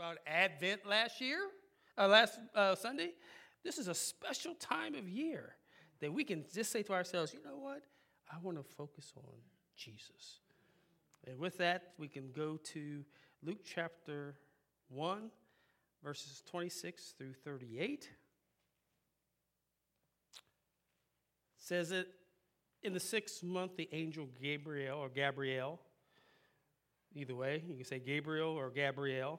about Advent last Sunday. This is a special time of year that we can just say to ourselves, you know what? I want to focus on Jesus. And with that, we can go to Luke chapter 1, verses 26 through 38. It says that in the 6th month, the angel Gabriel, either way, you can say Gabriel or Gabriel,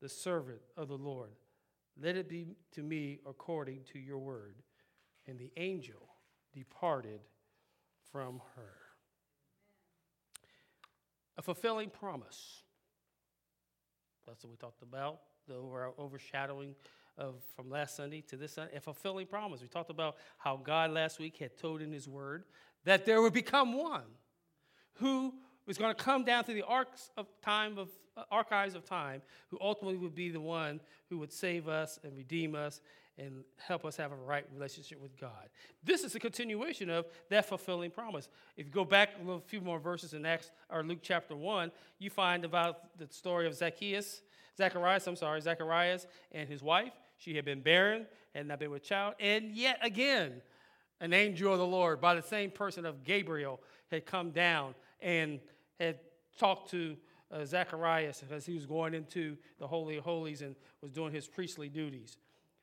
the servant of the Lord. Let it be to me according to your word." And the angel departed from her. A fulfilling promise. That's what we talked about, the overshadowing from last Sunday to this Sunday. A fulfilling promise. We talked about how God last week had told in his word that there would become one who was going to come down through the archives of time, who ultimately would be the one who would save us and redeem us and help us have a right relationship with God. This is a continuation of that fulfilling promise. If you go back a few more verses in Luke chapter 1, you find about the story of Zacharias and his wife. She had been barren, had not been with child, and yet again, an angel of the Lord by the same person of Gabriel had come down and had talked to Zacharias as he was going into the Holy of Holies and was doing his priestly duties.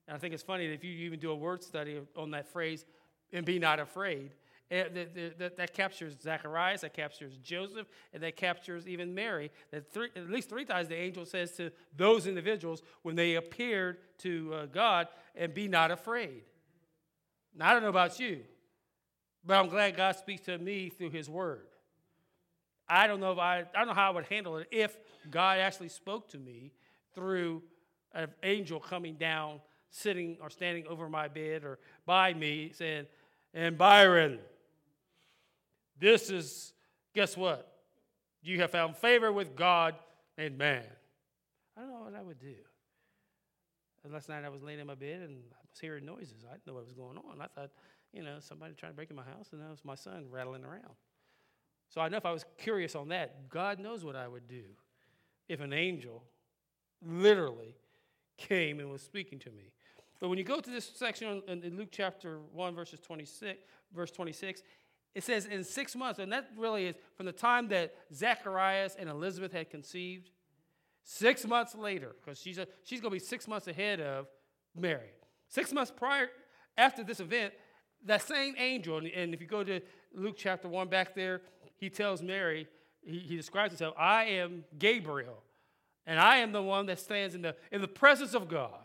And I think it's funny that if you even do a word study on that phrase, "and be not afraid," that captures Zacharias, that captures Joseph, and that captures even Mary. That at least three times the angel says to those individuals when they appeared to God, "and be not afraid." Now, I don't know about you, but I'm glad God speaks to me through his word. I don't know how I would handle it if God actually spoke to me through an angel coming down, sitting or standing over my bed or by me, saying, "And Byron, this is, guess what? You have found favor with God and man." I don't know what I would do. Last night I was laying in my bed and I was hearing noises. I didn't know what was going on. I thought, somebody trying to break in my house, and that was my son rattling around. So I know if I was curious on that, God knows what I would do if an angel literally came and was speaking to me. But when you go to this section in Luke chapter 1, verse 26, it says in 6 months, and that really is from the time that Zacharias and Elizabeth had conceived, 6 months later, because she's going to be 6 months ahead of Mary. 6 months prior, after this event, that same angel, and if you go to Luke chapter 1 back there, he tells Mary, he describes himself, "I am Gabriel, and I am the one that stands in the presence of God,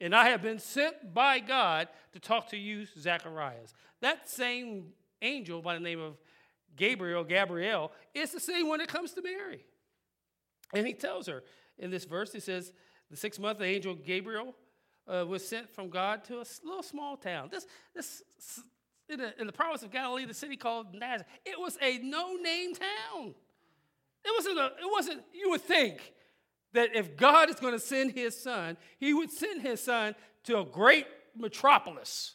and I have been sent by God to talk to you, Zacharias." That same angel by the name of Gabriel, is the same one that comes to Mary. And he tells her in this verse, he says, the 6th month, the angel Gabriel was sent from God to a little small town. This in the province of Galilee, the city called Nazareth. It was a no-name town. It wasn't. You would think that if God is going to send his son, he would send his son to a great metropolis,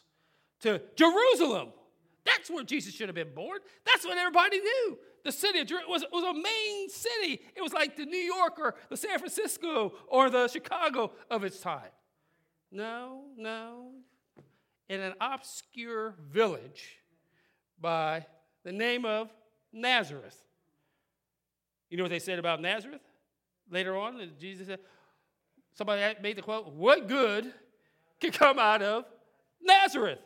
to Jerusalem. That's where Jesus should have been born. That's what everybody knew. The city of Jerusalem was a main city. It was like the New York or the San Francisco or the Chicago of its time. No. In an obscure village by the name of Nazareth. You know what they said about Nazareth? Later on, Jesus said, somebody made the quote, "What good can come out of Nazareth?"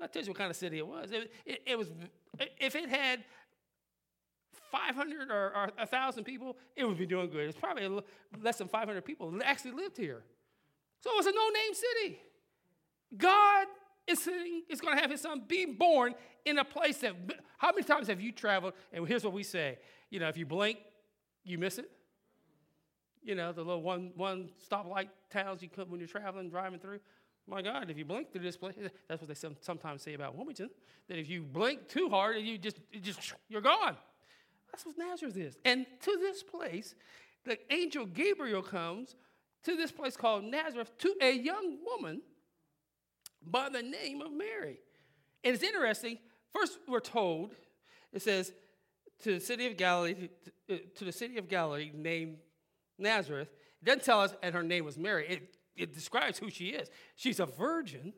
I'll tell you what kind of city it was. It was, if it had 500 or 1,000 people, it would be doing good. It's probably less than 500 people that actually lived here. So it was a no-name city. God is going to have his son be born in a place that, how many times have you traveled? And here's what we say. You know, if you blink, you miss it. You know, the little one stoplight towns you come when you're traveling, driving through. My God, if you blink through this place, that's what they sometimes say about Wilmington, that if you blink too hard, and you just you're gone. That's what Nazareth is. And to this place, the angel Gabriel comes to this place called Nazareth to a young woman by the name of Mary. And it's interesting. First, we're told, it says, to the city of Galilee named Nazareth. It doesn't tell us, and her name was Mary. It describes who she is. She's a virgin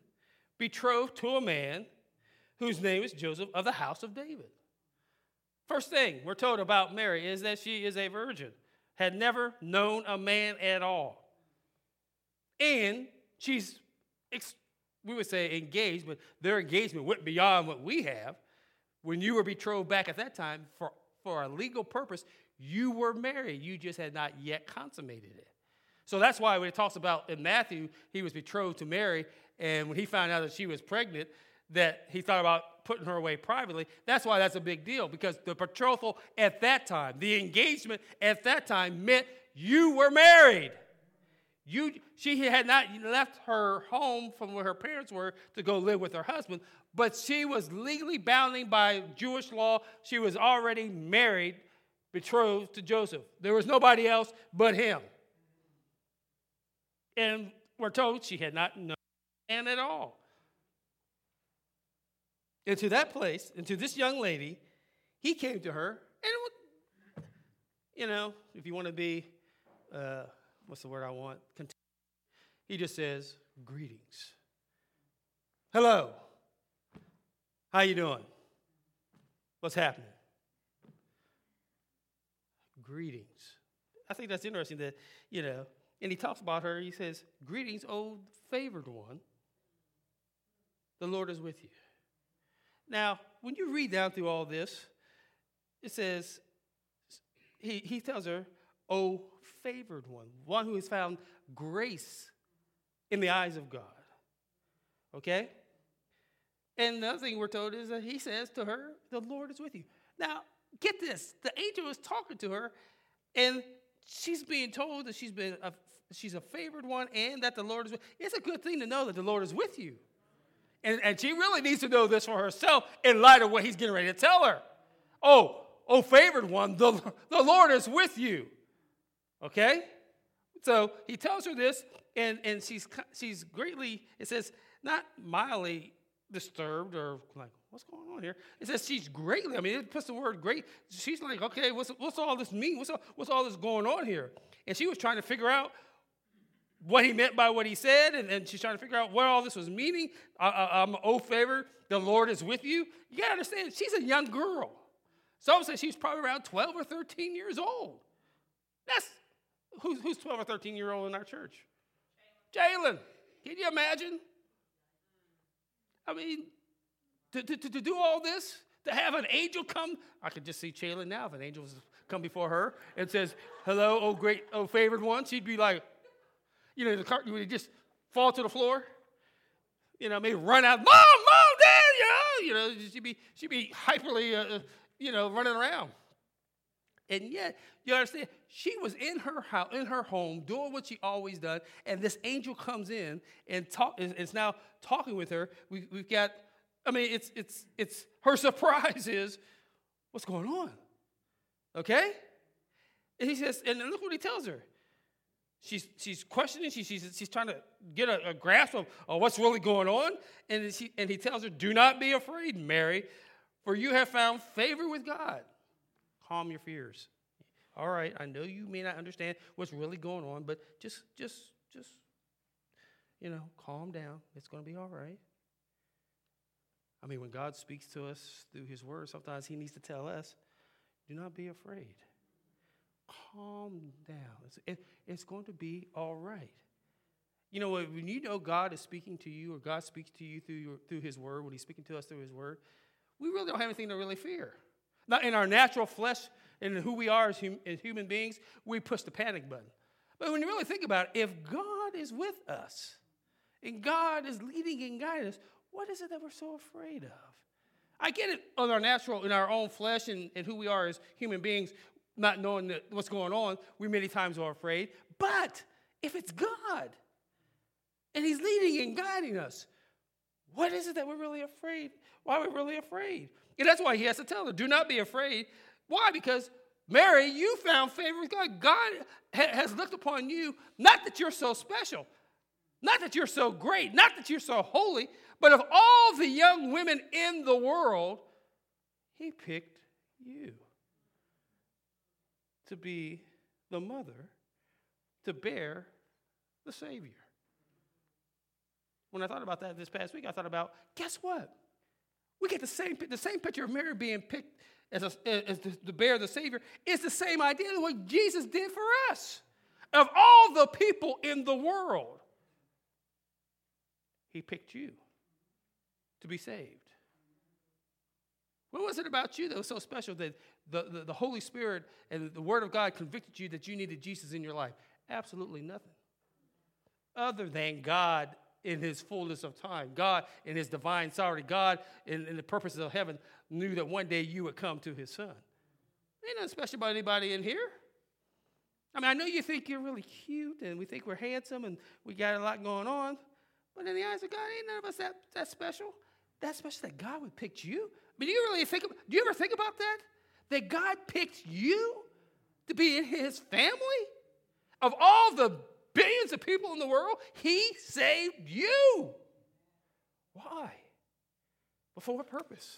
betrothed to a man whose name is Joseph of the house of David. First thing we're told about Mary is that she is a virgin, had never known a man at all. And she's, we would say engaged, but their engagement went beyond what we have. When you were betrothed back at that time, for a legal purpose, you were married. You just had not yet consummated it. So that's why when it talks about in Matthew, he was betrothed to Mary, and when he found out that she was pregnant, that he thought about putting her away privately. That's why that's a big deal, because the betrothal at that time, the engagement at that time meant you were married. She had not left her home from where her parents were to go live with her husband, but she was legally bound by Jewish law. She was already married, betrothed to Joseph. There was nobody else but him. And we're told she had not known man at all. And to that place, and to this young lady, he came to her. And, you know, if you want to be, what's the word I want? He just says, "Greetings. Hello. How you doing? What's happening?" Greetings. I think that's interesting that, you know, and he talks about her. He says, "Greetings, O favored one. The Lord is with you." Now, when you read down through all this, it says, he tells her, "O favored one," one who has found grace in the eyes of God. Okay? And the other thing we're told is that he says to her, "The Lord is with you." Now, get this. The angel is talking to her, and she's being told that she's a favored one and that the Lord is with you. It's a good thing to know that the Lord is with you. And she really needs to know this for herself in light of what he's getting ready to tell her. Oh, favored one, the Lord is with you. Okay? So he tells her this, and she's greatly, it says, not mildly disturbed or like, what's going on here? It says she's greatly, I mean, it puts the word great. She's like, okay, what's all this mean? What's all this going on here? And she was trying to figure out what he meant by what he said, and she's trying to figure out what all this was meaning. I'm O favored, the Lord is with you. You got to understand, she's a young girl. Some say she's probably around 12 or 13 years old. That's, who's 12 or 13-year-old in our church? Jalen. Can you imagine? I mean, to do all this, to have an angel come, I could just see Jalen now if an angel come before her and says, "Hello, oh favored one," she'd be like, you know, the car would just fall to the floor. You know, maybe run out, mom, dad, you know. You know, she'd be hyperly, you know, running around. And yet, you understand, she was in her house, in her home, doing what she always done. And this angel comes in and is now talking with her. We've got, I mean, it's her surprise is, what's going on? Okay? And he says, and look what he tells her. She's questioning. She's trying to get a grasp of what's really going on. And he tells her, "Do not be afraid, Mary, for you have found favor with God. Calm your fears." All right, I know you may not understand what's really going on, but just calm down. It's going to be all right. I mean, when God speaks to us through his word, sometimes he needs to tell us, do not be afraid. Calm down. It's going to be all right. You know, when you know God is speaking to you, or God speaks to you through his word, when he's speaking to us through his word, we really don't have anything to really fear. Not in our natural flesh and who we are as human beings, we push the panic button. But when you really think about it, if God is with us and God is leading and guiding us, what is it that we're so afraid of? I get it on our natural, in our own flesh and who we are as human beings, not knowing what's going on, we many times are afraid. But if it's God and he's leading and guiding us, what is it that we're really afraid? Why are we really afraid? And that's why he has to tell her, do not be afraid. Why? Because, Mary, you found favor with God. God has looked upon you, not that you're so special, not that you're so great, not that you're so holy, but of all the young women in the world, he picked you to be the mother, to bear the Savior. When I thought about that this past week, I thought about, guess what? We get the same picture of Mary being picked as the bear of the Savior. It's the same idea of what Jesus did for us. Of all the people in the world, he picked you to be saved. What was it about you that was so special that the Holy Spirit and the Word of God convicted you that you needed Jesus in your life? Absolutely nothing. Other than God in his fullness of time, God in his divine sovereignty, God in the purposes of heaven knew that one day you would come to his Son. Ain't nothing special about anybody in here. I mean, I know you think you're really cute and we think we're handsome and we got a lot going on, but in the eyes of God, ain't none of us that special. That's special that God would pick you. I mean, do you ever think about that? That God picked you to be in his family? Of all the billions of people in the world, he saved you. Why? But for what purpose?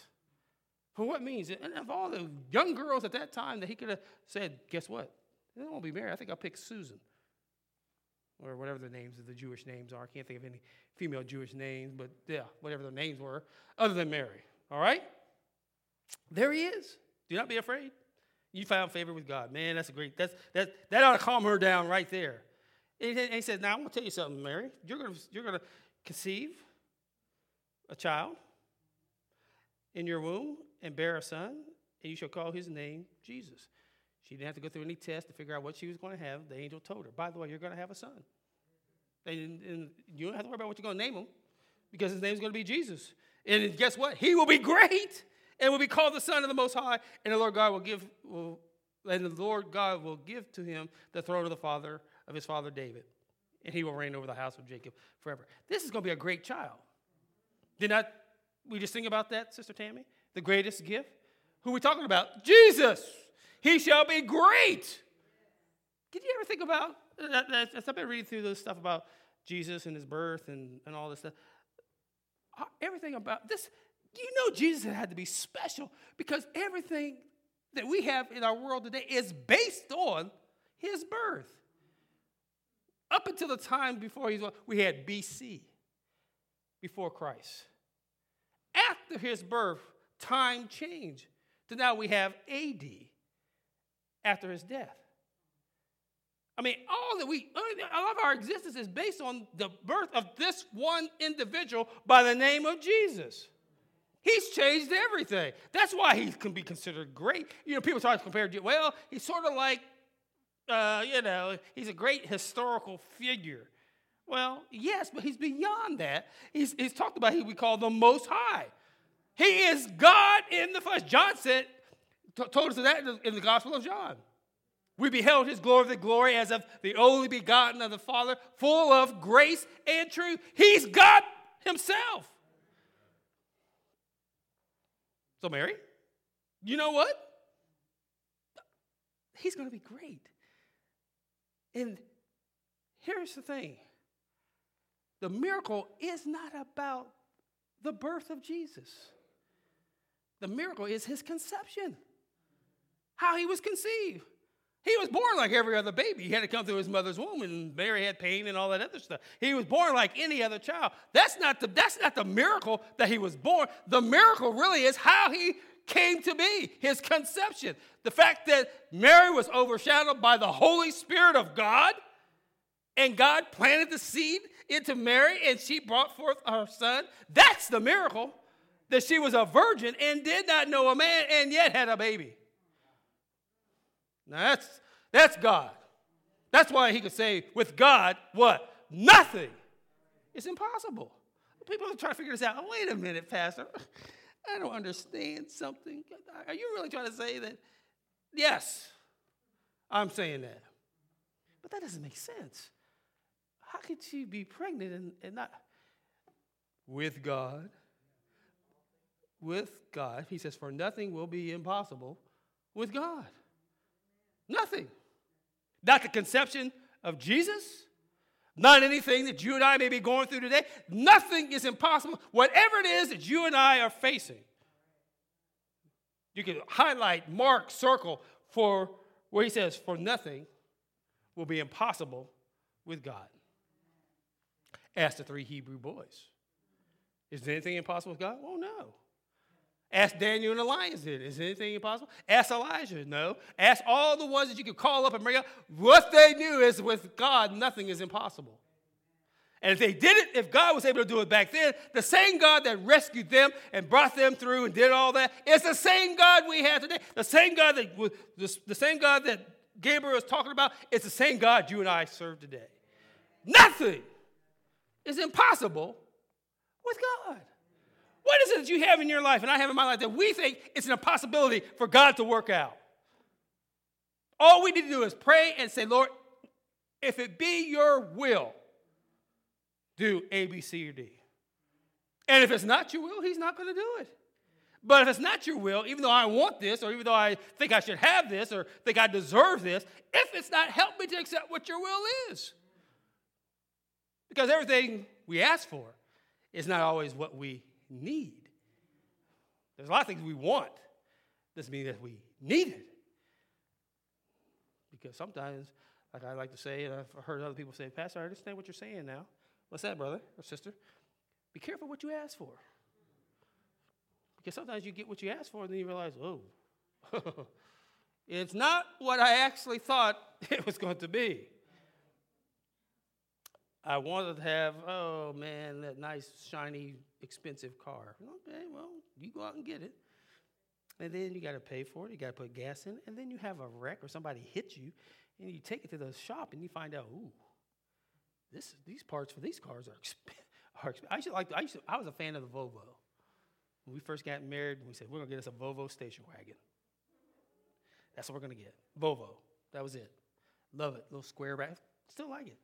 For what means? And of all the young girls at that time that he could have said, guess what? They won't be married. I think I'll pick Susan. Or whatever the names of the Jewish names are. I can't think of any female Jewish names, but yeah, whatever their names were, other than Mary. All right? There he is. Do not be afraid. You found favor with God. Man, that's a great, that ought to calm her down right there. And he says, now, I'm going to tell you something, Mary. You're going to conceive a child in your womb and bear a son, and you shall call his name Jesus. She didn't have to go through any test to figure out what she was going to have. The angel told her, by the way, you're going to have a son. And you don't have to worry about what you're going to name him because his name's going to be Jesus. And guess what? He will be great and will be called the Son of the Most High. And the Lord God will give to him the throne of his father David. And he will reign over the house of Jacob forever. This is going to be a great child. We just think about that, Sister Tammy? The greatest gift? Who are we talking about? Jesus! He shall be great. Did you ever think about, as I've been reading through this stuff about Jesus and his birth and all this stuff, everything about this, you know Jesus had to be special because everything that we have in our world today is based on his birth. Up until the time before we had BC, before Christ. After his birth, time changed to now we have AD. After his death. I mean, all of our existence is based on the birth of this one individual by the name of Jesus. He's changed everything. That's why he can be considered great. You know, people try to compare, well, he's sort of like, he's a great historical figure. Well, yes, but he's beyond that. He's talked about who we call the Most High. He is God in the flesh. John said, told us of that in the Gospel of John. We beheld his glory, the glory as of the only begotten of the Father, full of grace and truth. He's God himself. So Mary, you know what? He's going to be great. And here's the thing. The miracle is not about the birth of Jesus. The miracle is his conception, how he was conceived. He was born like every other baby. He had to come through his mother's womb, and Mary had pain and all that other stuff. He was born like any other child. That's not the miracle that he was born. The miracle really is how he came to be, his conception. The fact that Mary was overshadowed by the Holy Spirit of God, and God planted the seed into Mary, and she brought forth her son. That's the miracle, that she was a virgin and did not know a man and yet had a baby. Now that's God. That's why he could say, with God, what? Nothing. It's impossible. People are trying to figure this out. Oh, wait a minute, Pastor. I don't understand something. Are you really trying to say that? Yes, I'm saying that. But that doesn't make sense. How could she be pregnant and not? With God. With God. He says, for nothing will be impossible with God. Nothing. Not the conception of Jesus. Not anything that you and I may be going through today. Nothing is impossible. Whatever it is that you and I are facing, you can highlight, mark, circle for where he says, for nothing will be impossible with God. Ask the three Hebrew boys. Is there anything impossible with God? Oh, no. Ask Daniel and the lions, did. Is anything impossible? Ask Elijah, no. Ask all the ones that you could call up and bring up. What they knew is with God, nothing is impossible. And if they did it, if God was able to do it back then, the same God that rescued them and brought them through and did all that, it's the same God we have today. The same God that Gabriel is talking about, it's the same God you and I serve today. Nothing is impossible with God. What is it that you have in your life and I have in my life that we think it's an impossibility for God to work out? All we need to do is pray and say, Lord, if it be your will, do A, B, C, or D. And if it's not your will, he's not going to do it. But if it's not your will, even though I want this, or even though I think I should have this, or think I deserve this, if it's not, help me to accept what your will is. Because everything we ask for is not always what we need. There's a lot of things we want. Doesn't mean that we need it. Because sometimes, like I like to say, and I've heard other people say, Pastor, I understand what you're saying now. What's that, brother or sister? Be careful what you ask for. Because sometimes you get what you ask for and then you realize, oh, it's not what I actually thought it was going to be. I wanted to have, oh, man, that nice, shiny, expensive car. Okay, well, you go out and get it. And then you got to pay for it. You got to put gas in it. And then you have a wreck or somebody hits you, and you take it to the shop, and you find out, ooh, these parts for these cars are expensive. I was a fan of the Volvo. When we first got married, we said, we're going to get us a Volvo station wagon. That's what we're going to get, Volvo. That was it. Love it. Little square back. Still like it.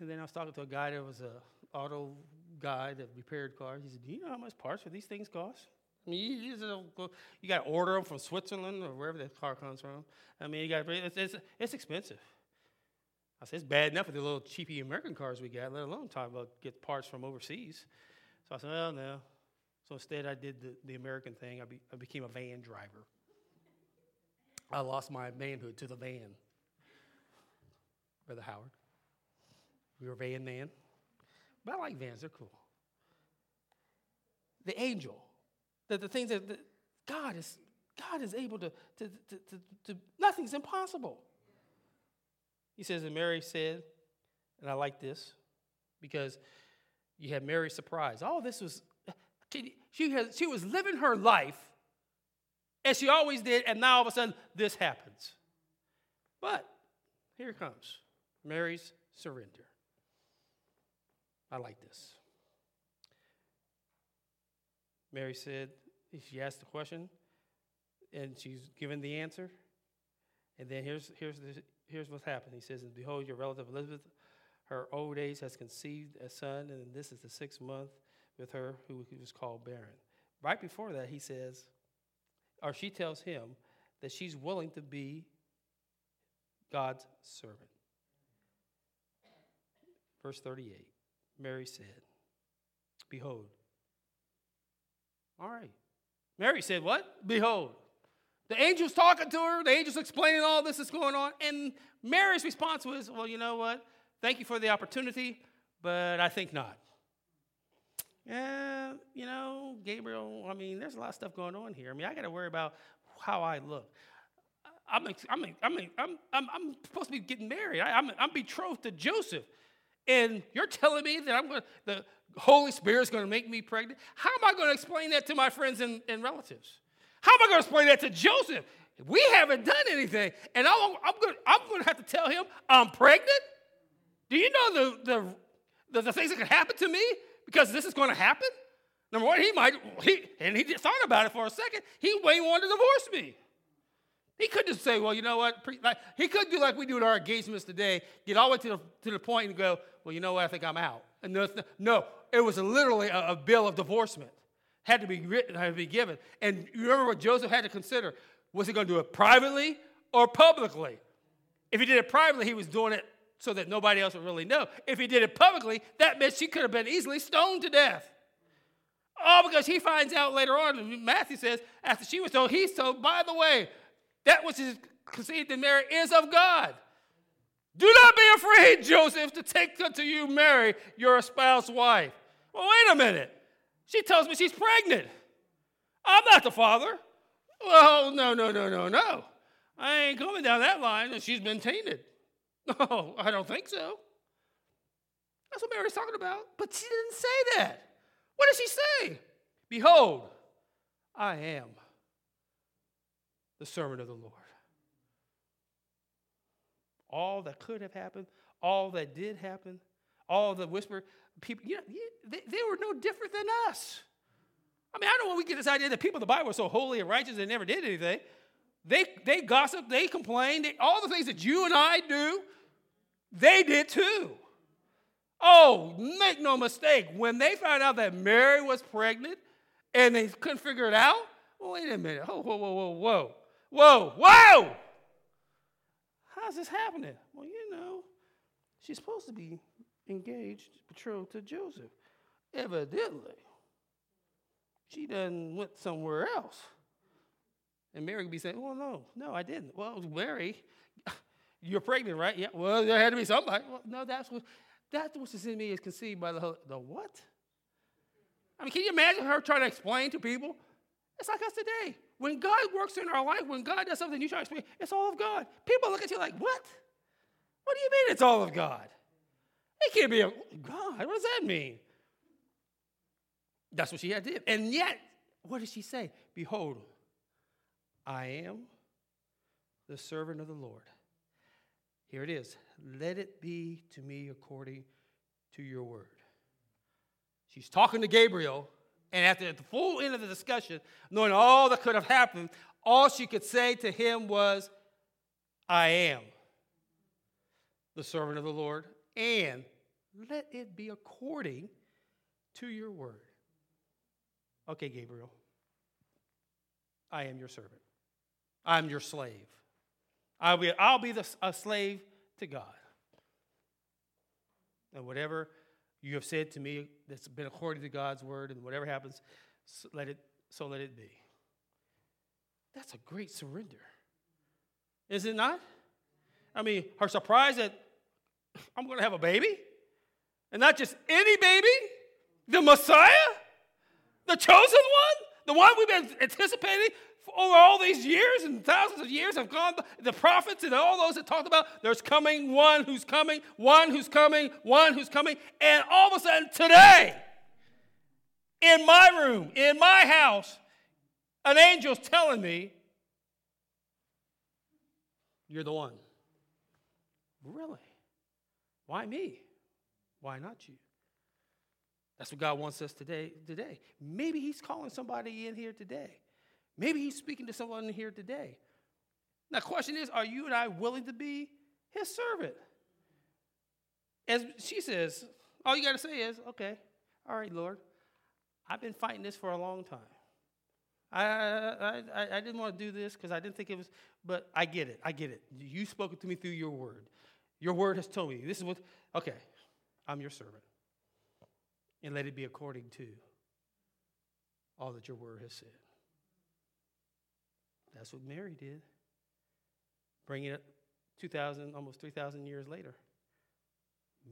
And then I was talking to a guy that was an auto guy that repaired cars. He said, do you know how much parts for these things cost? I mean, you got to order them from Switzerland or wherever that car comes from. I mean, you got it's expensive. I said, it's bad enough with the little cheapy American cars we got, let alone talking about get parts from overseas. So I said, oh, no. So instead I did the American thing. I became a van driver. I lost my manhood to the van. Brother Howard. We were a van man. But I like vans. They're cool. The angel. The things that God is able to nothing's impossible. He says, and Mary said, and I like this, because you had Mary surprised. All this was, she was living her life, as she always did, and now all of a sudden, this happens. But here comes Mary's surrender. I like this. Mary said, she asked the question, and she's given the answer. And then here's what happened. He says, and behold, your relative Elizabeth, her old age has conceived a son, and this is the 6th month with her who was called barren. Right before that, he says, or she tells him that she's willing to be God's servant. Verse 38, Mary said, behold. All right. Mary said what? Behold. The angel's talking to her. The angel's explaining all this that's going on. And Mary's response was, well, you know what? Thank you for the opportunity, but I think not. Yeah, you know, Gabriel, I mean, there's a lot of stuff going on here. I mean, I got to worry about how I look. I'm supposed to be getting married. I'm betrothed to Joseph. And you're telling me that the Holy Spirit's going to make me pregnant? How am I going to explain that to my friends and relatives? How am I going to explain that to Joseph? We haven't done anything. And I'm going to have to tell him I'm pregnant? Do you know the things that could happen to me? Because this is going to happen? Number one, he just thought about it for a second. He way wanted to divorce me. He could just say, well, you know what? He could do like we do at our engagements today, get all the way to the point and go, well, you know what? I think I'm out. And no, it was literally a bill of divorcement. Had to be written, had to be given. And you remember what Joseph had to consider. Was he going to do it privately or publicly? If he did it privately, he was doing it so that nobody else would really know. If he did it publicly, that meant she could have been easily stoned to death. All because he finds out later on, Matthew says, after she was told, he's told, by the way, that which is conceived in Mary is of God. Do not be afraid, Joseph, to take unto you Mary, your espoused wife. Well, wait a minute. She tells me she's pregnant. I'm not the father. Well, no. I ain't coming down that line, and she's been tainted. No, I don't think so. That's what Mary's talking about. But she didn't say that. What did she say? Behold, I am the servant of the Lord. All that could have happened, all that did happen, all the whisper, people, you know, they were no different than us. I mean, I don't know where we get this idea that people in the Bible are so holy and righteous they never did anything. They gossiped, they complained, all the things that you and I do, they did too. Oh, make no mistake, when they found out that Mary was pregnant and they couldn't figure it out, well, wait a minute, whoa. How's this happening? Well, you know, she's supposed to be engaged, betrothed to Joseph. Evidently, she done went somewhere else. And Mary would be saying, well, no, I didn't. Well, Mary, you're pregnant, right? Yeah, well, there had to be somebody. Well, no, that's what is in me is conceived by the what? I mean, can you imagine her trying to explain to people? It's like us today. When God works in our life, when God does something you try to explain, it's all of God. People look at you like, what? What do you mean it's all of God? It can't be a God. What does that mean? That's what she had to do. And yet, what did she say? Behold, I am the servant of the Lord. Here it is. Let it be to me according to your word. She's talking to Gabriel, and after the full end of the discussion, knowing all that could have happened, all she could say to him was, I am the servant of the Lord, and let it be according to your word. Okay, Gabriel, I am your servant. I'm your slave. I'll be a slave to God. And whatever you have said to me that's been according to God's word, and whatever happens, so let it be. That's a great surrender. Is it not? I mean, her surprise that I'm going to have a baby, and not just any baby, the Messiah, the chosen one, the one we've been anticipating for over all these years and thousands of years have gone, the prophets and all those that talked about there's coming one who's coming, one who's coming, one who's coming. And all of a sudden today, in my room, in my house, an angel's telling me, you're the one. Really? Why me? Why not you? That's what God wants us today. Maybe he's calling somebody in here today. Maybe he's speaking to someone here today. Now, the question is, are you and I willing to be his servant? As she says, all you got to say is, okay, all right, Lord, I've been fighting this for a long time. I didn't want to do this because I didn't think it was, but I get it. You spoke it to me through your word. Your word has told me. This is what, okay, I'm your servant. And let it be according to all that your word has said. That's what Mary did. Bringing it 2,000, almost 3,000 years later.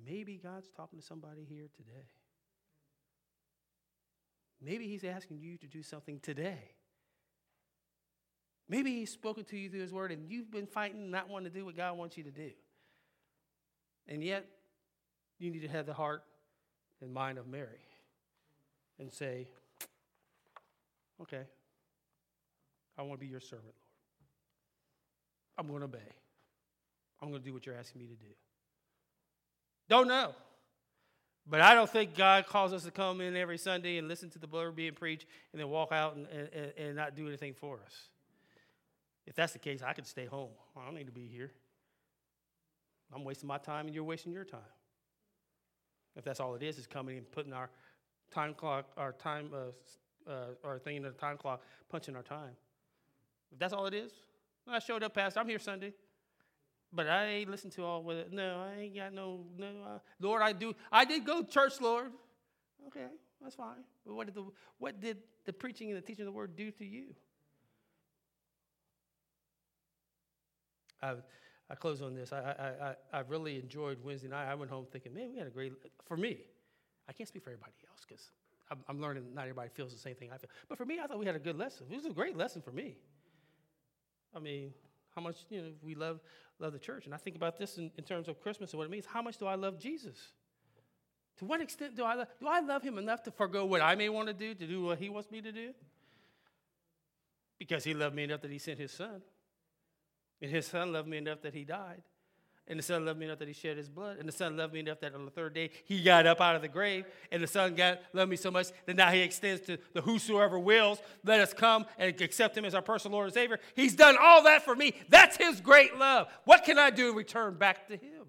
Maybe God's talking to somebody here today. Maybe he's asking you to do something today. Maybe he's spoken to you through his word and you've been fighting, not wanting to do what God wants you to do. And yet, you need to have the heart and mind of Mary and say, okay, I want to be your servant, Lord. I'm going to obey. I'm going to do what you're asking me to do. Don't know. But I don't think God calls us to come in every Sunday and listen to the word being preached and then walk out and not do anything for us. If that's the case, I could stay home. I don't need to be here. I'm wasting my time and you're wasting your time. If that's all it is coming and putting our time clock, our time, our thing into the time clock, punching our time. If that's all it is, well, I showed up, Pastor. I'm here Sunday. But I ain't listened to all with it. No, I ain't got no. Lord, I did go to church, Lord. Okay, that's fine. But what did the preaching and the teaching of the word do to you? I close on this. I really enjoyed Wednesday night. I went home thinking, man, we had a great. For me, I can't speak for everybody else because I'm learning not everybody feels the same thing I feel. But for me, I thought we had a good lesson. It was a great lesson for me. I mean, how much we love the church. And I think about this in terms of Christmas and what it means. How much do I love Jesus? To what extent do I love him enough to forgo what I may want to do what he wants me to do? Because he loved me enough that he sent his son. And his son loved me enough that he died. And the son loved me enough that he shed his blood. And the son loved me enough that on the third day he got up out of the grave. And the son loved me so much that now he extends to the whosoever wills. Let us come and accept him as our personal Lord and Savior. He's done all that for me. That's his great love. What can I do in return back to him?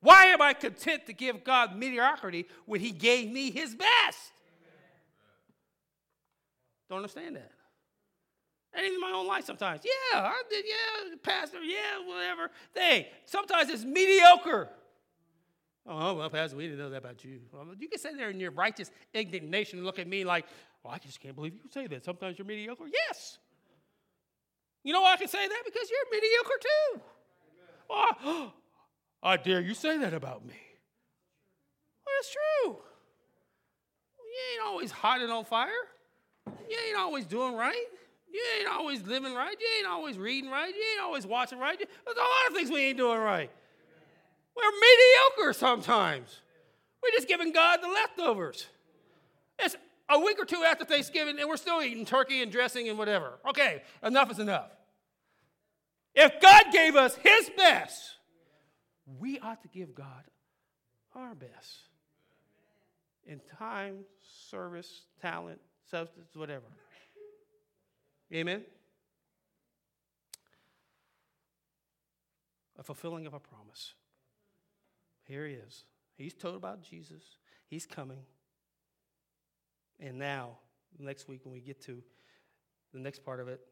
Why am I content to give God mediocrity when he gave me his best? Don't understand that. And even my own life sometimes. Yeah, I did, yeah, pastor, yeah, whatever. Hey, sometimes it's mediocre. Oh, well, pastor, we didn't know that about you. Well, you can sit there in your righteous indignation and look at me like, well, I just can't believe you say that. Sometimes you're mediocre. Yes. You know why I can say that? Because you're mediocre too. Oh, I dare you say that about me. Well, that's true. You ain't always hot and on fire. You ain't always doing right. You ain't always living right. You ain't always reading right. You ain't always watching right. There's a lot of things we ain't doing right. We're mediocre sometimes. We're just giving God the leftovers. It's a week or two after Thanksgiving, and we're still eating turkey and dressing and whatever. Okay, enough is enough. If God gave us his best, we ought to give God our best. In time, service, talent, substance, whatever. Amen? A fulfilling of a promise. Here he is. He's told about Jesus. He's coming. And now, next week when we get to the next part of it,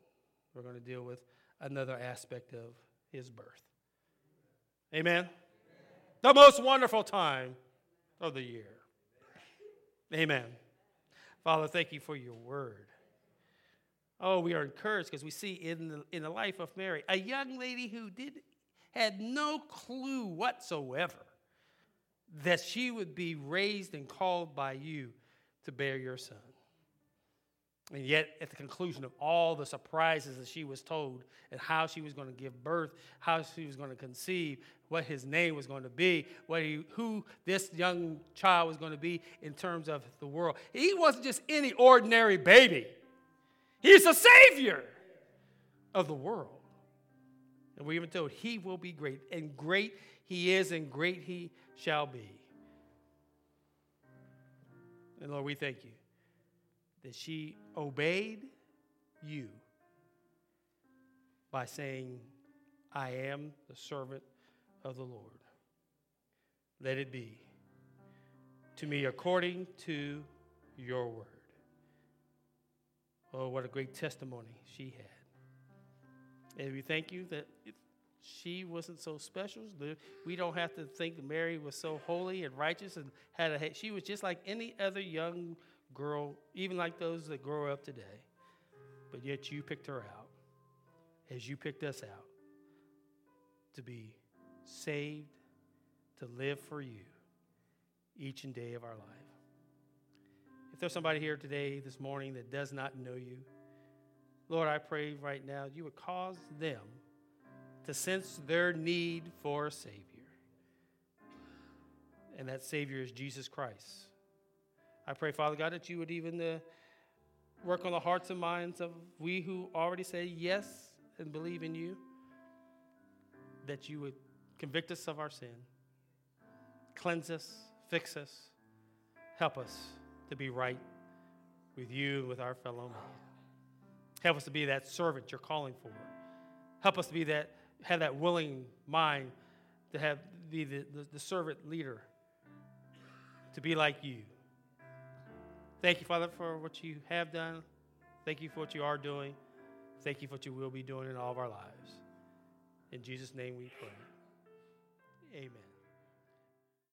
we're going to deal with another aspect of his birth. Amen? Amen. The most wonderful time of the year. Amen. Father, thank you for your word. Oh, we are encouraged because we see in the life of Mary, a young lady who had no clue whatsoever that she would be raised and called by you to bear your son. And yet, at the conclusion of all the surprises that she was told and how she was going to give birth, how she was going to conceive, what his name was going to be, who this young child was going to be in terms of the world. He wasn't just any ordinary baby. He's the Savior of the world. And we're even told he will be great, and great he is, and great he shall be. And Lord, we thank you that she obeyed you by saying, I am the servant of the Lord. Let it be to me according to your word. Oh, what a great testimony she had. And we thank you that she wasn't so special. We don't have to think Mary was so holy and righteous and had a head. She was just like any other young girl, even like those that grow up today. But yet you picked her out, as you picked us out, to be saved, to live for you each and day of our life. If there's somebody here today, this morning, that does not know you, Lord, I pray right now you would cause them to sense their need for a Savior. And that Savior is Jesus Christ. I pray, Father God, that you would even work on the hearts and minds of we who already say yes and believe in you, that you would convict us of our sin, cleanse us, fix us, help us to be right with you and with our fellow man. Help us to be that servant you're calling for. Help us to be that, have that willing mind to have be the servant leader, to be like you. Thank you, Father, for what you have done. Thank you for what you are doing. Thank you for what you will be doing in all of our lives. In Jesus' name we pray. Amen.